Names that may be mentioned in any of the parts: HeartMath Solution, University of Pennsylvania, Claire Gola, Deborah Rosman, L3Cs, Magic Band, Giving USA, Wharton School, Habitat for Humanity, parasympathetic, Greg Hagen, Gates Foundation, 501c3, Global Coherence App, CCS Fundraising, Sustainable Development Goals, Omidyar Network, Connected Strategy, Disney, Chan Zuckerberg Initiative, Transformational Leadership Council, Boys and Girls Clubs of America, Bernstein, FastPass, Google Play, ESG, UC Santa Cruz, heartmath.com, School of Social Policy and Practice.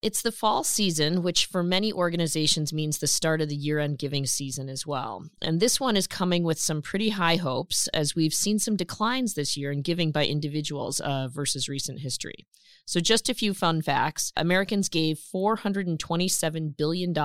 It's the fall season, which for many organizations means the start of the year-end giving season as well. And this one is coming with some pretty high hopes, as we've seen some declines this year in giving by individuals versus recent history. So just a few fun facts. Americans gave $427 billion in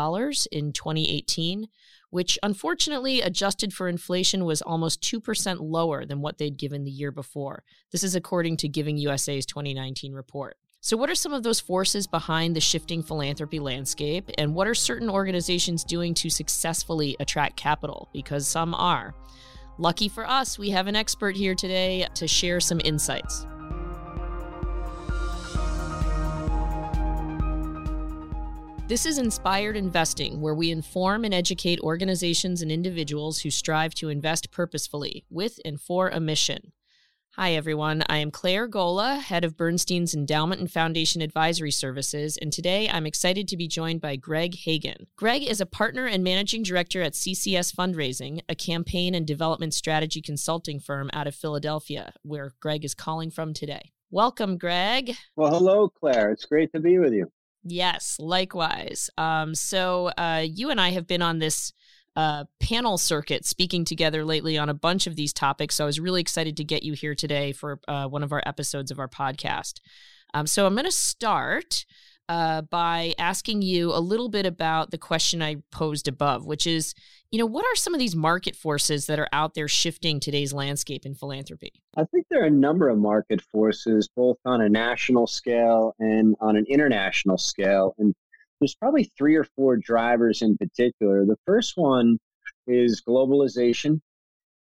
2018, which unfortunately, adjusted for inflation, was almost 2% lower than what they'd given the year before. This is according to Giving USA's 2019 report. So what are some of those forces behind the shifting philanthropy landscape, and what are certain organizations doing to successfully attract capital? Because some are. Lucky for us, we have an expert here today to share some insights. This is Inspired Investing, where we inform and educate organizations and individuals who strive to invest purposefully with and for a mission. Hi, everyone. I am Claire Gola, head of Bernstein's Endowment and Foundation Advisory Services, and today I'm excited to be joined by Greg Hagen. Greg is a partner and managing director at CCS Fundraising, a campaign and development strategy consulting firm out of Philadelphia, where Greg is calling from today. Welcome, Greg. Well, hello, Claire. It's great to be with you. Yes, likewise. You and I have been on this panel circuit speaking together lately on a bunch of these topics. So I was really excited to get you here today for one of our episodes of our podcast. So I'm going to start by asking you a little bit about the question I posed above, which is, what are some of these market forces that are out there shifting today's landscape in philanthropy? I think there are a number of market forces, both on a national scale and on an international scale. And there's probably three or four drivers in particular. The first one is globalization,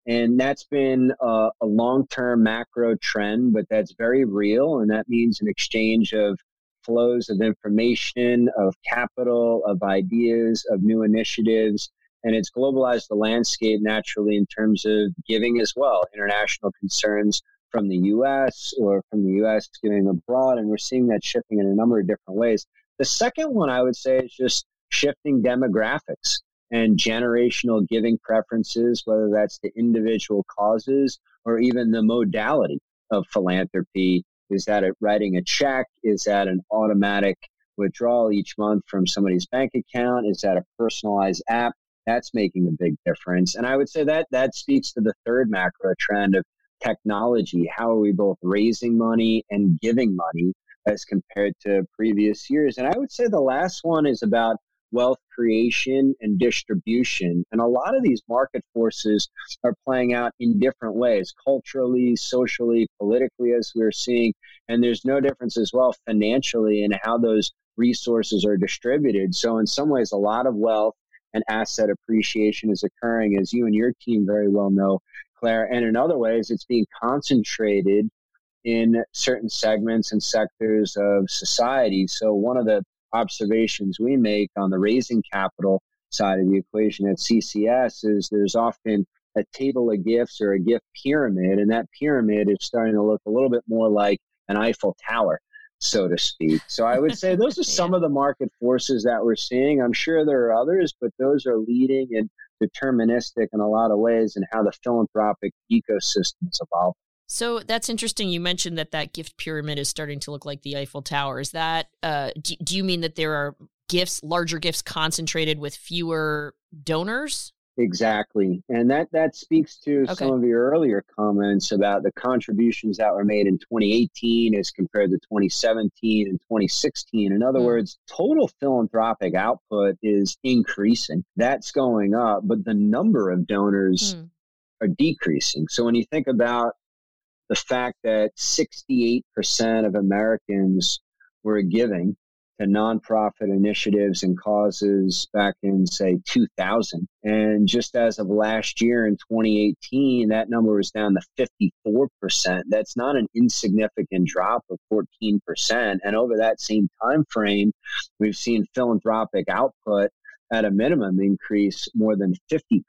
and that's been a long-term macro trend, but that's very real, and that means an exchange of flows of information, of capital, of ideas, of new initiatives, and it's globalized the landscape naturally in terms of giving as well, international concerns from the U.S. or from the U.S. giving abroad, and we're seeing that shifting in a number of different ways. The second one, I would say, is just shifting demographics and generational giving preferences, whether that's the individual causes or even the modality of philanthropy. Is that writing a check? Is that an automatic withdrawal each month from somebody's bank account? Is that a personalized app? That's making a big difference. And I would say that speaks to the third macro trend of technology. How are we both raising money and giving money as compared to previous years? And I would say the last one is about wealth creation and distribution. And a lot of these market forces are playing out in different ways, culturally, socially, politically, as we're seeing. And there's no difference as well financially in how those resources are distributed. So in some ways, a lot of wealth and asset appreciation is occurring, as you and your team very well know, Claire. And in other ways, it's being concentrated in certain segments and sectors of society. So one of the observations we make on the raising capital side of the equation at CCS is there's often a table of gifts or a gift pyramid, and that pyramid is starting to look a little bit more like an Eiffel Tower, so to speak. So I would say those are some of the market forces that we're seeing. I'm sure there are others, but those are leading and deterministic in a lot of ways in how the philanthropic ecosystem is evolving. So that's interesting. You mentioned that gift pyramid is starting to look like the Eiffel Tower. Is that, do you mean that there are larger gifts concentrated with fewer donors? Exactly. And that speaks to some of your earlier comments about the contributions that were made in 2018 as compared to 2017 and 2016. In other words, total philanthropic output is increasing. That's going up, but the number of donors are decreasing. So when you think about the fact that 68% of Americans were giving to nonprofit initiatives and causes back in, say, 2000. And just as of last year in 2018, that number was down to 54%. That's not an insignificant drop of 14%. And over that same time frame, we've seen philanthropic output at a minimum increase more than 50%.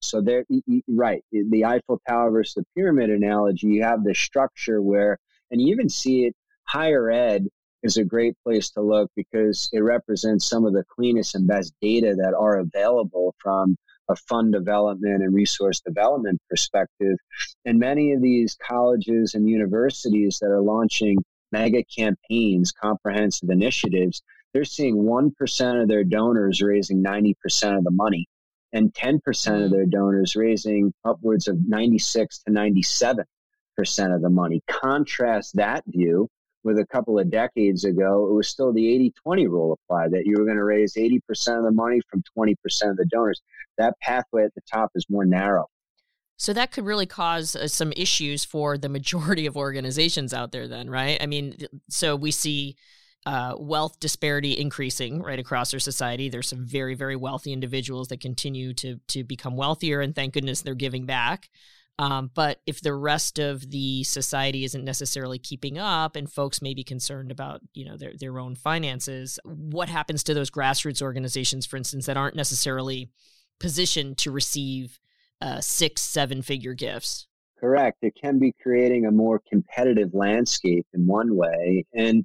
So there, right, the Eiffel Tower versus the pyramid analogy, you have this structure where, and you even see it, higher ed is a great place to look because it represents some of the cleanest and best data that are available from a fund development and resource development perspective. And many of these colleges and universities that are launching mega campaigns, comprehensive initiatives, they're seeing 1% of their donors raising 90% of the money and 10% of their donors raising upwards of 96 to 97% of the money. Contrast that view with a couple of decades ago, it was still the 80-20 rule applied, that you were going to raise 80% of the money from 20% of the donors. That pathway at the top is more narrow. So that could really cause some issues for the majority of organizations out there then, right? I mean, so we see wealth disparity increasing right across our society. There's some very, very wealthy individuals that continue to become wealthier, and thank goodness they're giving back. But if the rest of the society isn't necessarily keeping up and folks may be concerned about, you know, their own finances, what happens to those grassroots organizations, for instance, that aren't necessarily positioned to receive 6-7 figure gifts? Correct. It can be creating a more competitive landscape in one way. And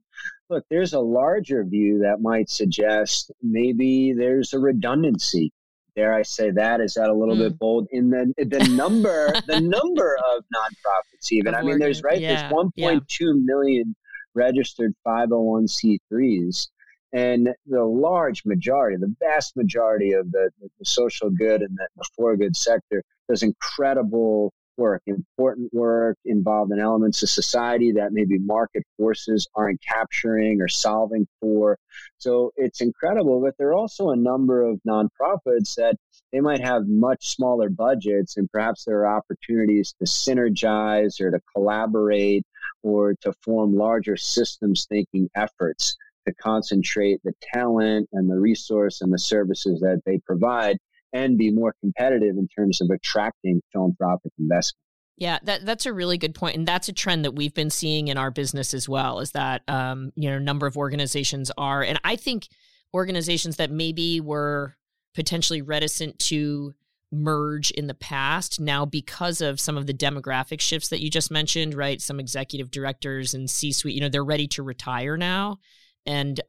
look, there's a larger view that might suggest maybe there's a redundancy. Dare I say that? Is that a little bit bold? In the number of nonprofits, even. I mean, there's there's 1.2 million registered 501c3s, and the large majority, the vast majority of the social good and the for good sector does incredible work, important work involved in elements of society that maybe market forces aren't capturing or solving for. So it's incredible, but there are also a number of nonprofits that they might have much smaller budgets, and perhaps there are opportunities to synergize or to collaborate or to form larger systems thinking efforts to concentrate the talent and the resource and the services that they provide, and be more competitive in terms of attracting philanthropic investment. Yeah, that's a really good point. And that's a trend that we've been seeing in our business as well, is that, a number of organizations are, and I think organizations that maybe were potentially reticent to merge in the past, now because of some of the demographic shifts that you just mentioned, right? Some executive directors and C-suite, they're ready to retire now. And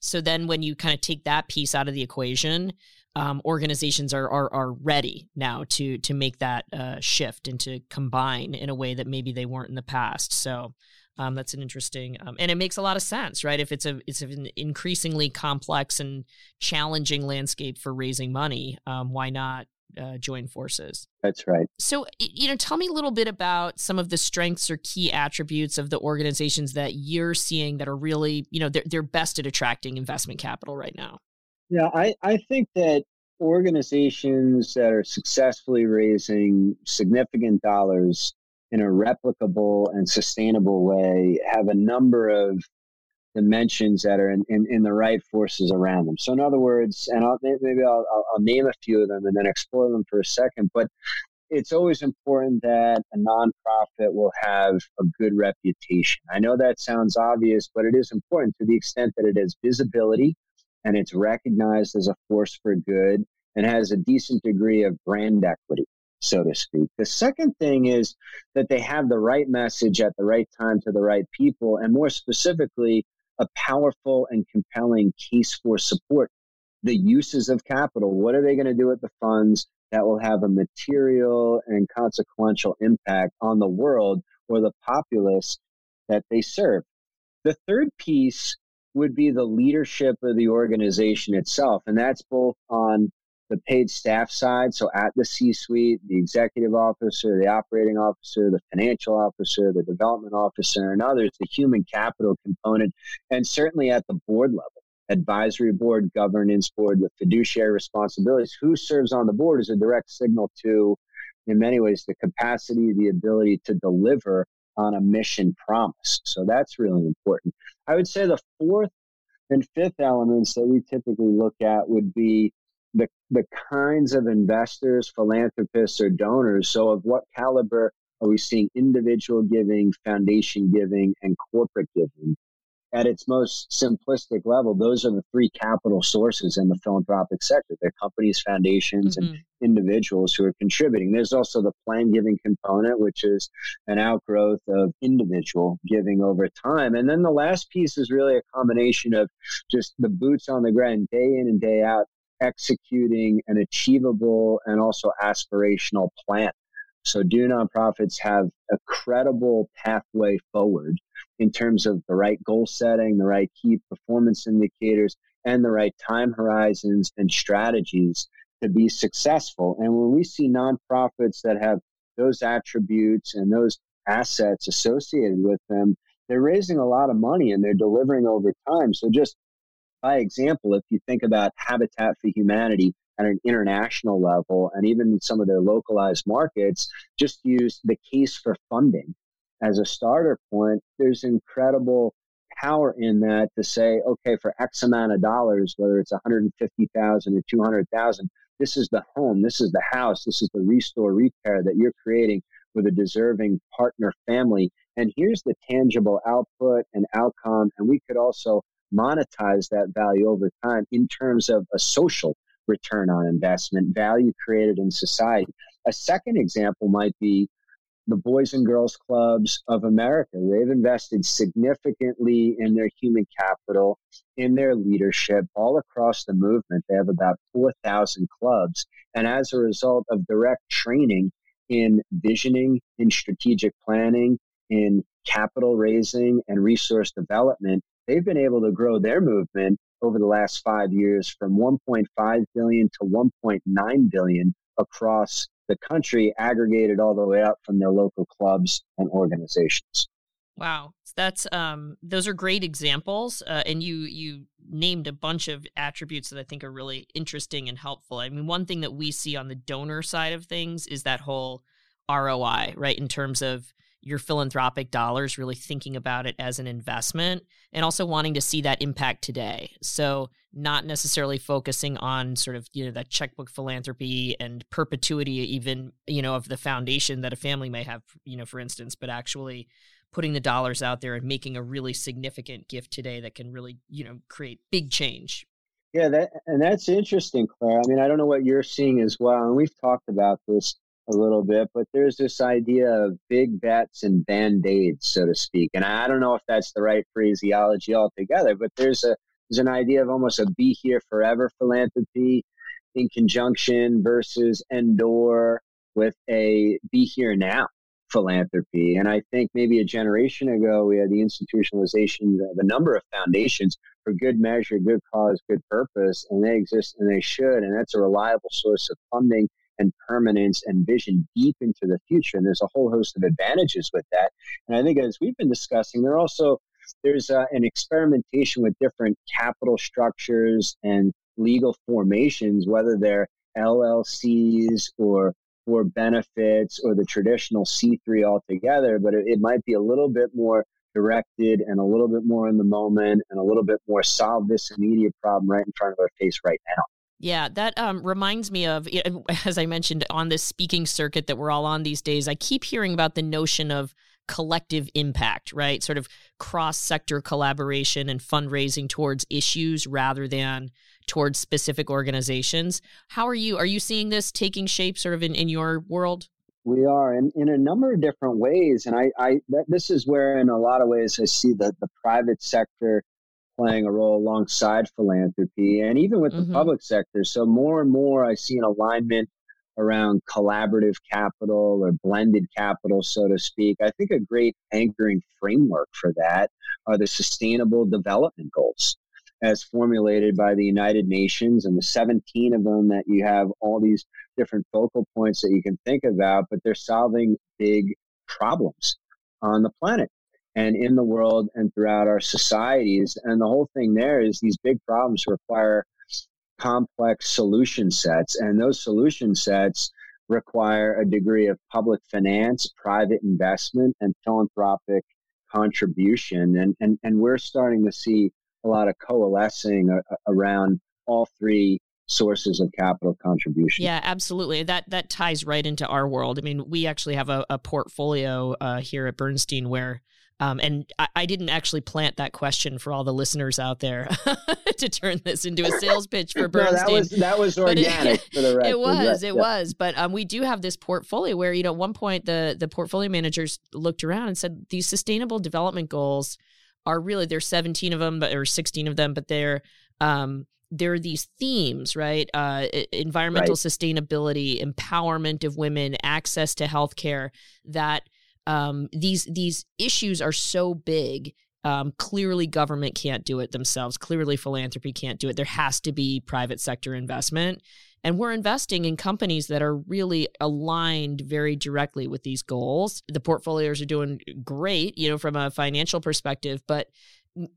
so then when you kind of take that piece out of the equation, organizations are ready now to make that shift and to combine in a way that maybe they weren't in the past. So that's an interesting, and it makes a lot of sense, right? If it's an increasingly complex and challenging landscape for raising money, why not join forces? That's right. So, tell me a little bit about some of the strengths or key attributes of the organizations that you're seeing that are really, they're best at attracting investment capital right now. Yeah, I think that organizations that are successfully raising significant dollars in a replicable and sustainable way have a number of dimensions that are in the right forces around them. So in other words, and I'll name a few of them and then explore them for a second, but it's always important that a nonprofit will have a good reputation. I know that sounds obvious, but it is important to the extent that it has visibility, and it's recognized as a force for good and has a decent degree of brand equity, so to speak. The second thing is that they have the right message at the right time to the right people, and more specifically, a powerful and compelling case for support. The uses of capital, what are they going to do with the funds that will have a material and consequential impact on the world or the populace that they serve? The third piece would be the leadership of the organization itself. And that's both on the paid staff side, so at the C-suite, the executive officer, the operating officer, the financial officer, the development officer, and others, the human capital component, and certainly at the board level, advisory board, governance board, with fiduciary responsibilities. Who serves on the board is a direct signal to, in many ways, the capacity, the ability to deliver on a mission promise. So that's really important. I would say the fourth and fifth elements that we typically look at would be the kinds of investors, philanthropists, or donors. So of what caliber are we seeing individual giving, foundation giving, and corporate giving? At its most simplistic level, those are the three capital sources in the philanthropic sector. They're companies, foundations, and individuals who are contributing. There's also the plan giving component, which is an outgrowth of individual giving over time. And then the last piece is really a combination of just the boots on the ground, day in and day out, executing an achievable and also aspirational plan. So do nonprofits have a credible pathway forward in terms of the right goal setting, the right key performance indicators, and the right time horizons and strategies to be successful? And when we see nonprofits that have those attributes and those assets associated with them, they're raising a lot of money and they're delivering over time. So just by example, if you think about Habitat for Humanity at an international level, and even in some of their localized markets, just use the case for funding as a starter point. There's incredible power in that to say, okay, for X amount of dollars, whether it's $150,000 or $200,000, this is the home, this is the house, this is the restore, repair that you're creating with a deserving partner family. And here's the tangible output and outcome. And we could also monetize that value over time in terms of a social return on investment, value created in society. A second example might be the Boys and Girls Clubs of America. They've invested significantly in their human capital, in their leadership, all across the movement. They have about 4,000 clubs. And as a result of direct training in visioning, in strategic planning, in capital raising and resource development, they've been able to grow their movement over the last 5 years from 1.5 billion to 1.9 billion across the country, aggregated all the way up from their local clubs and organizations. Wow. That's those are great examples. And you named a bunch of attributes that I think are really interesting and helpful. I mean, one thing that we see on the donor side of things is that whole ROI, right? In terms of your philanthropic dollars, really thinking about it as an investment and also wanting to see that impact today. So not necessarily focusing on sort of, that checkbook philanthropy and perpetuity even, of the foundation that a family may have, for instance, but actually putting the dollars out there and making a really significant gift today that can really, create big change. Yeah. That's interesting, Claire. I mean, I don't know what you're seeing as well. And we've talked about this a little bit, but there's this idea of big bets and band-aids, so to speak. And I don't know if that's the right phraseology altogether, but there's an idea of almost a be here forever philanthropy in conjunction versus and/or with a be here now philanthropy. And I think maybe a generation ago, we had the institutionalization of a number of foundations for good measure, good cause, good purpose, and they exist and they should. And that's a reliable source of funding and permanence and vision deep into the future. And there's a whole host of advantages with that. And I think as we've been discussing, there's an experimentation with different capital structures and legal formations, whether they're LLCs or for benefits or the traditional C3 altogether, but it might be a little bit more directed and a little bit more in the moment and a little bit more solve this immediate problem right in front of our face right now. Yeah, that reminds me of, as I mentioned, on this speaking circuit that we're all on these days, I keep hearing about the notion of collective impact, right? Sort of cross-sector collaboration and fundraising towards issues rather than towards specific organizations. How are you seeing this taking shape sort of in your world? We are in a number of different ways. And this is where in a lot of ways I see the private sector playing a role alongside philanthropy and even with the public sector. So more and more I see an alignment around collaborative capital or blended capital, so to speak. I think a great anchoring framework for that are the Sustainable Development Goals as formulated by the United Nations, and the 17 of them that you have all these different focal points that you can think about, but they're solving big problems on the planet and in the world and throughout our societies. And the whole thing there is these big problems require complex solution sets, and those solution sets require a degree of public finance, private investment, and philanthropic contribution. And we're starting to see a lot of coalescing around all three sources of capital contribution. Yeah, absolutely. That ties right into our world. I mean, we actually have a portfolio here at Bernstein where and I didn't actually plant that question for all the listeners out there to turn this into a sales pitch for Bernstein. No, that was organic for the record. It was. But we do have this portfolio where, at one point, the portfolio managers looked around and said, these Sustainable Development Goals are really, there's 17 of them, or 16 of them, but they're there are these themes, right? Environmental sustainability, empowerment of women, access to healthcare. That these issues are so big. Clearly, government can't do it themselves. Clearly, philanthropy can't do it. There has to be private sector investment, and we're investing in companies that are really aligned very directly with these goals. The portfolios are doing great, you know, from a financial perspective, but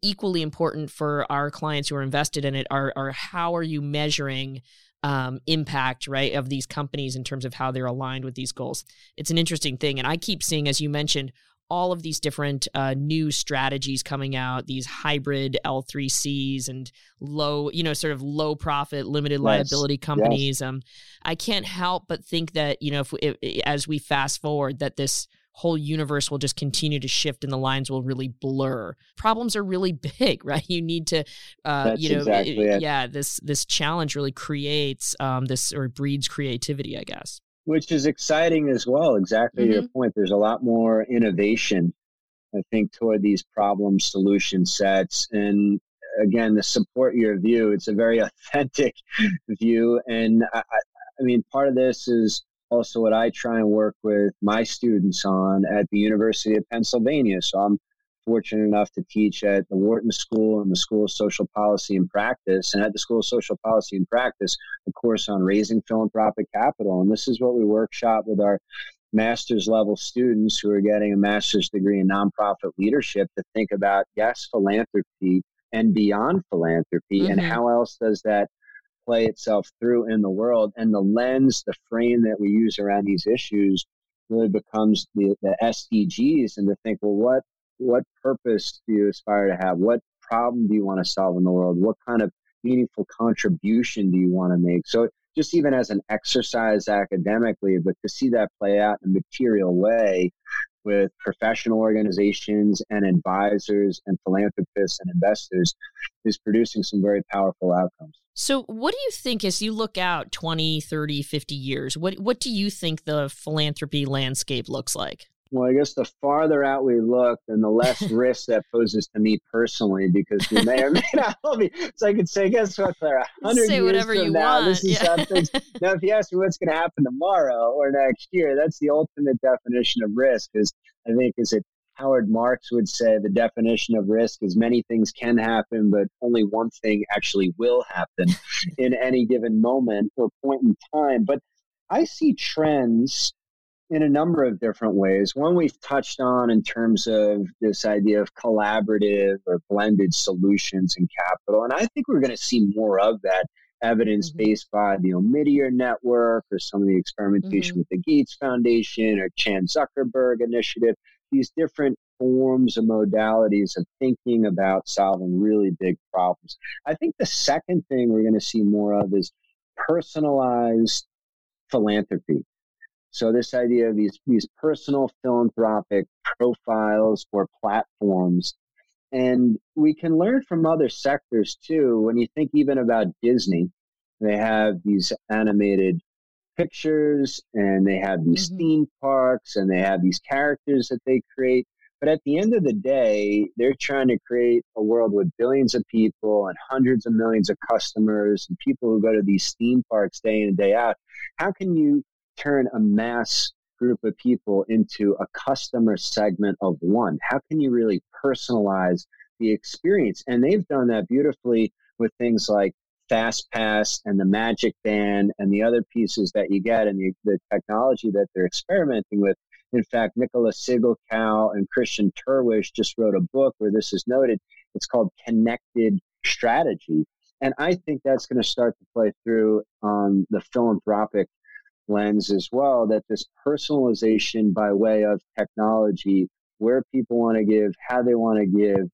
equally important for our clients who are invested in it are how are you measuring impact, right, of these companies in terms of how they're aligned with these goals. It's an interesting thing. And I keep seeing, as you mentioned, all of these different new strategies coming out, these hybrid L3Cs and low profit, limited liability companies. Yes. I can't help but think that, you know, as we fast forward, that this whole universe will just continue to shift and the lines will really blur. Problems are really big, right? You need to, this challenge really creates this or breeds creativity, I guess. Which is exciting as well. Exactly your point. There's a lot more innovation, I think, toward these problem solution sets. And again, to support your view, it's a very authentic view. And I mean, part of this is also what I try and work with my students on at the University of Pennsylvania. So I'm fortunate enough to teach at the Wharton School and the School of Social Policy and Practice. And at the School of Social Policy and Practice, a course on raising philanthropic capital. And this is what we workshop with our master's level students who are getting a master's degree in nonprofit leadership to think about, yes, philanthropy and beyond philanthropy, and how else does that play itself through in the world. And the lens, the frame that we use around these issues really becomes the SDGs, and to think, well, what purpose do you aspire to have? What problem do you want to solve in the world? What kind of meaningful contribution do you want to make? So just even as an exercise academically, but to see that play out in a material way with professional organizations and advisors and philanthropists and investors is producing some very powerful outcomes. So what do you think, as you look out 20, 30, 50 years, what do you think the philanthropy landscape looks like? Well, I guess the farther out we look, and the less risk that poses to me personally, because we may or may not all be. So I could say, guess what, Clara? 100 years from now, this is something. Now, if you ask me what's going to happen tomorrow or next year, that's the ultimate definition of risk. Is, I think, is it Howard Marks would say, the definition of risk is many things can happen, but only one thing actually will happen in any given moment or point in time. But I see trends in a number of different ways. One we've touched on in terms of this idea of collaborative or blended solutions and capital. And I think we're going to see more of that, evidence-based by the Omidyar Network or some of the experimentation with the Gates Foundation or Chan Zuckerberg Initiative, these different forms and modalities of thinking about solving really big problems. I think the second thing we're going to see more of is personalized philanthropy. So this idea of these personal philanthropic profiles or platforms, and we can learn from other sectors too. When you think even about Disney, they have these animated pictures, and they have these theme parks, and they have these characters that they create. But at the end of the day, they're trying to create a world with billions of people and hundreds of millions of customers and people who go to these theme parks day in and day out. How can you turn a mass group of people into a customer segment of one? How can you really personalize the experience? And they've done that beautifully with things like FastPass and the Magic Band and the other pieces that you get and the technology that they're experimenting with. In fact, Nicholas Sigelkow and Christian Turwish just wrote a book where this is noted. It's called Connected Strategy. And I think that's going to start to play through on the philanthropic lens as well, that this personalization by way of technology, where people want to give, how they want to give,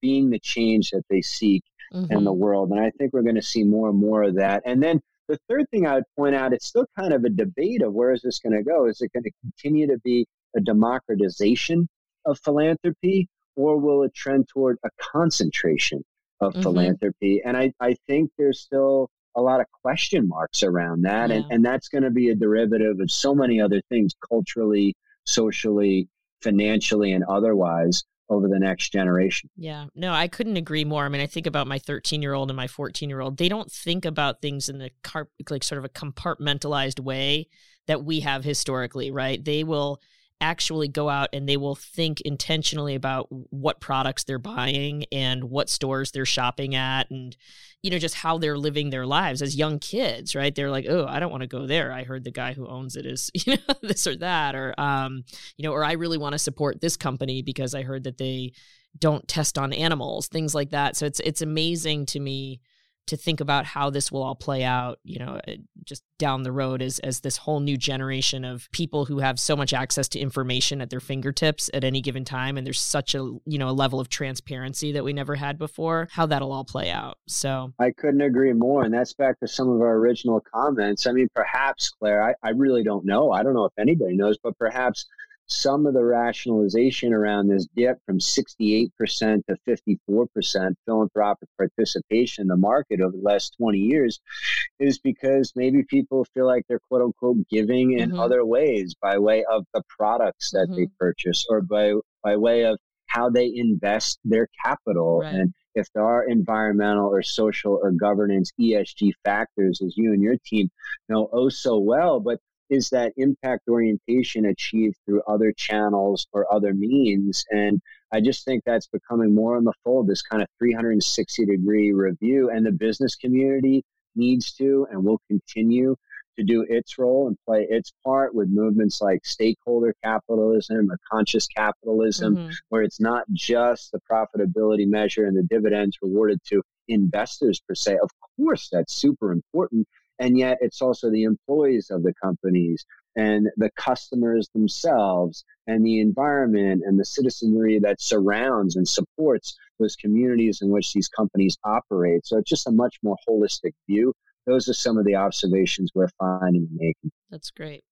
being the change that they seek in the world. And I think we're going to see more and more of that. And then the third thing I would point out, it's still kind of a debate of where is this going to go? Is it going to continue to be a democratization of philanthropy, or will it trend toward a concentration of philanthropy? And I think there's still a lot of question marks around that. Yeah. And that's going to be a derivative of so many other things, culturally, socially, financially, and otherwise. over the next generation. Yeah, no, I couldn't agree more. I mean, I think about my 13-year-old and my 14-year-old. They don't think about things in the sort of a compartmentalized way that we have historically, right? They will actually go out and they will think intentionally about what products they're buying and what stores they're shopping at and, you know, just how they're living their lives as young kids, right? They're like, oh, I don't want to go there. I heard the guy who owns it is, you know, this or that, or, you know, or I really want to support this company because I heard that they don't test on animals, things like that. So it's amazing to me to think about how this will all play out, you know, just down the road as this whole new generation of people who have so much access to information at their fingertips at any given time. And there's such a, you know, a level of transparency that we never had before, how that'll all play out. So I couldn't agree more. And that's back to some of our original comments. I mean, perhaps, Claire, I really don't know. I don't know if anybody knows, but perhaps some of the rationalization around this dip from 68% to 54% philanthropic participation in the market over the last 20 years is because maybe people feel like they're quote unquote giving in other ways by way of the products that they purchase or by way of how they invest their capital. Right. And if there are environmental or social or governance ESG factors, as you and your team know oh so well, but is that impact orientation achieved through other channels or other means? And I just think that's becoming more in the fold, this kind of 360-degree review. And the business community needs to and will continue to do its role and play its part with movements like stakeholder capitalism or conscious capitalism, where it's not just the profitability measure and the dividends rewarded to investors per se. Of course, that's super important. And yet it's also the employees of the companies and the customers themselves and the environment and the citizenry that surrounds and supports those communities in which these companies operate. So it's just a much more holistic view. Those are some of the observations we're finding and making. That's great.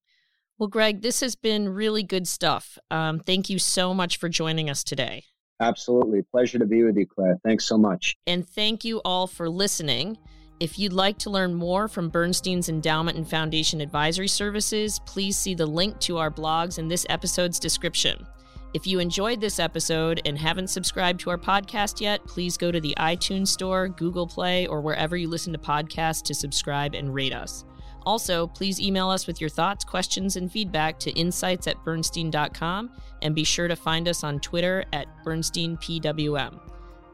Well, Greg, this has been really good stuff. Thank you so much for joining us today. Absolutely. Pleasure to be with you, Claire. Thanks so much. And thank you all for listening. If you'd like to learn more from Bernstein's Endowment and Foundation Advisory Services, please see the link to our blogs in this episode's description. If you enjoyed this episode and haven't subscribed to our podcast yet, please go to the iTunes Store, Google Play, or wherever you listen to podcasts to subscribe and rate us. Also, please email us with your thoughts, questions, and feedback to insights@bernstein.com, and be sure to find us on Twitter @BernsteinPWM.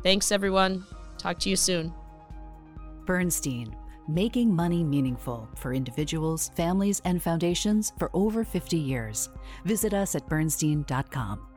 Thanks, everyone. Talk to you soon. Bernstein, making money meaningful for individuals, families, and foundations for over 50 years. Visit us at Bernstein.com.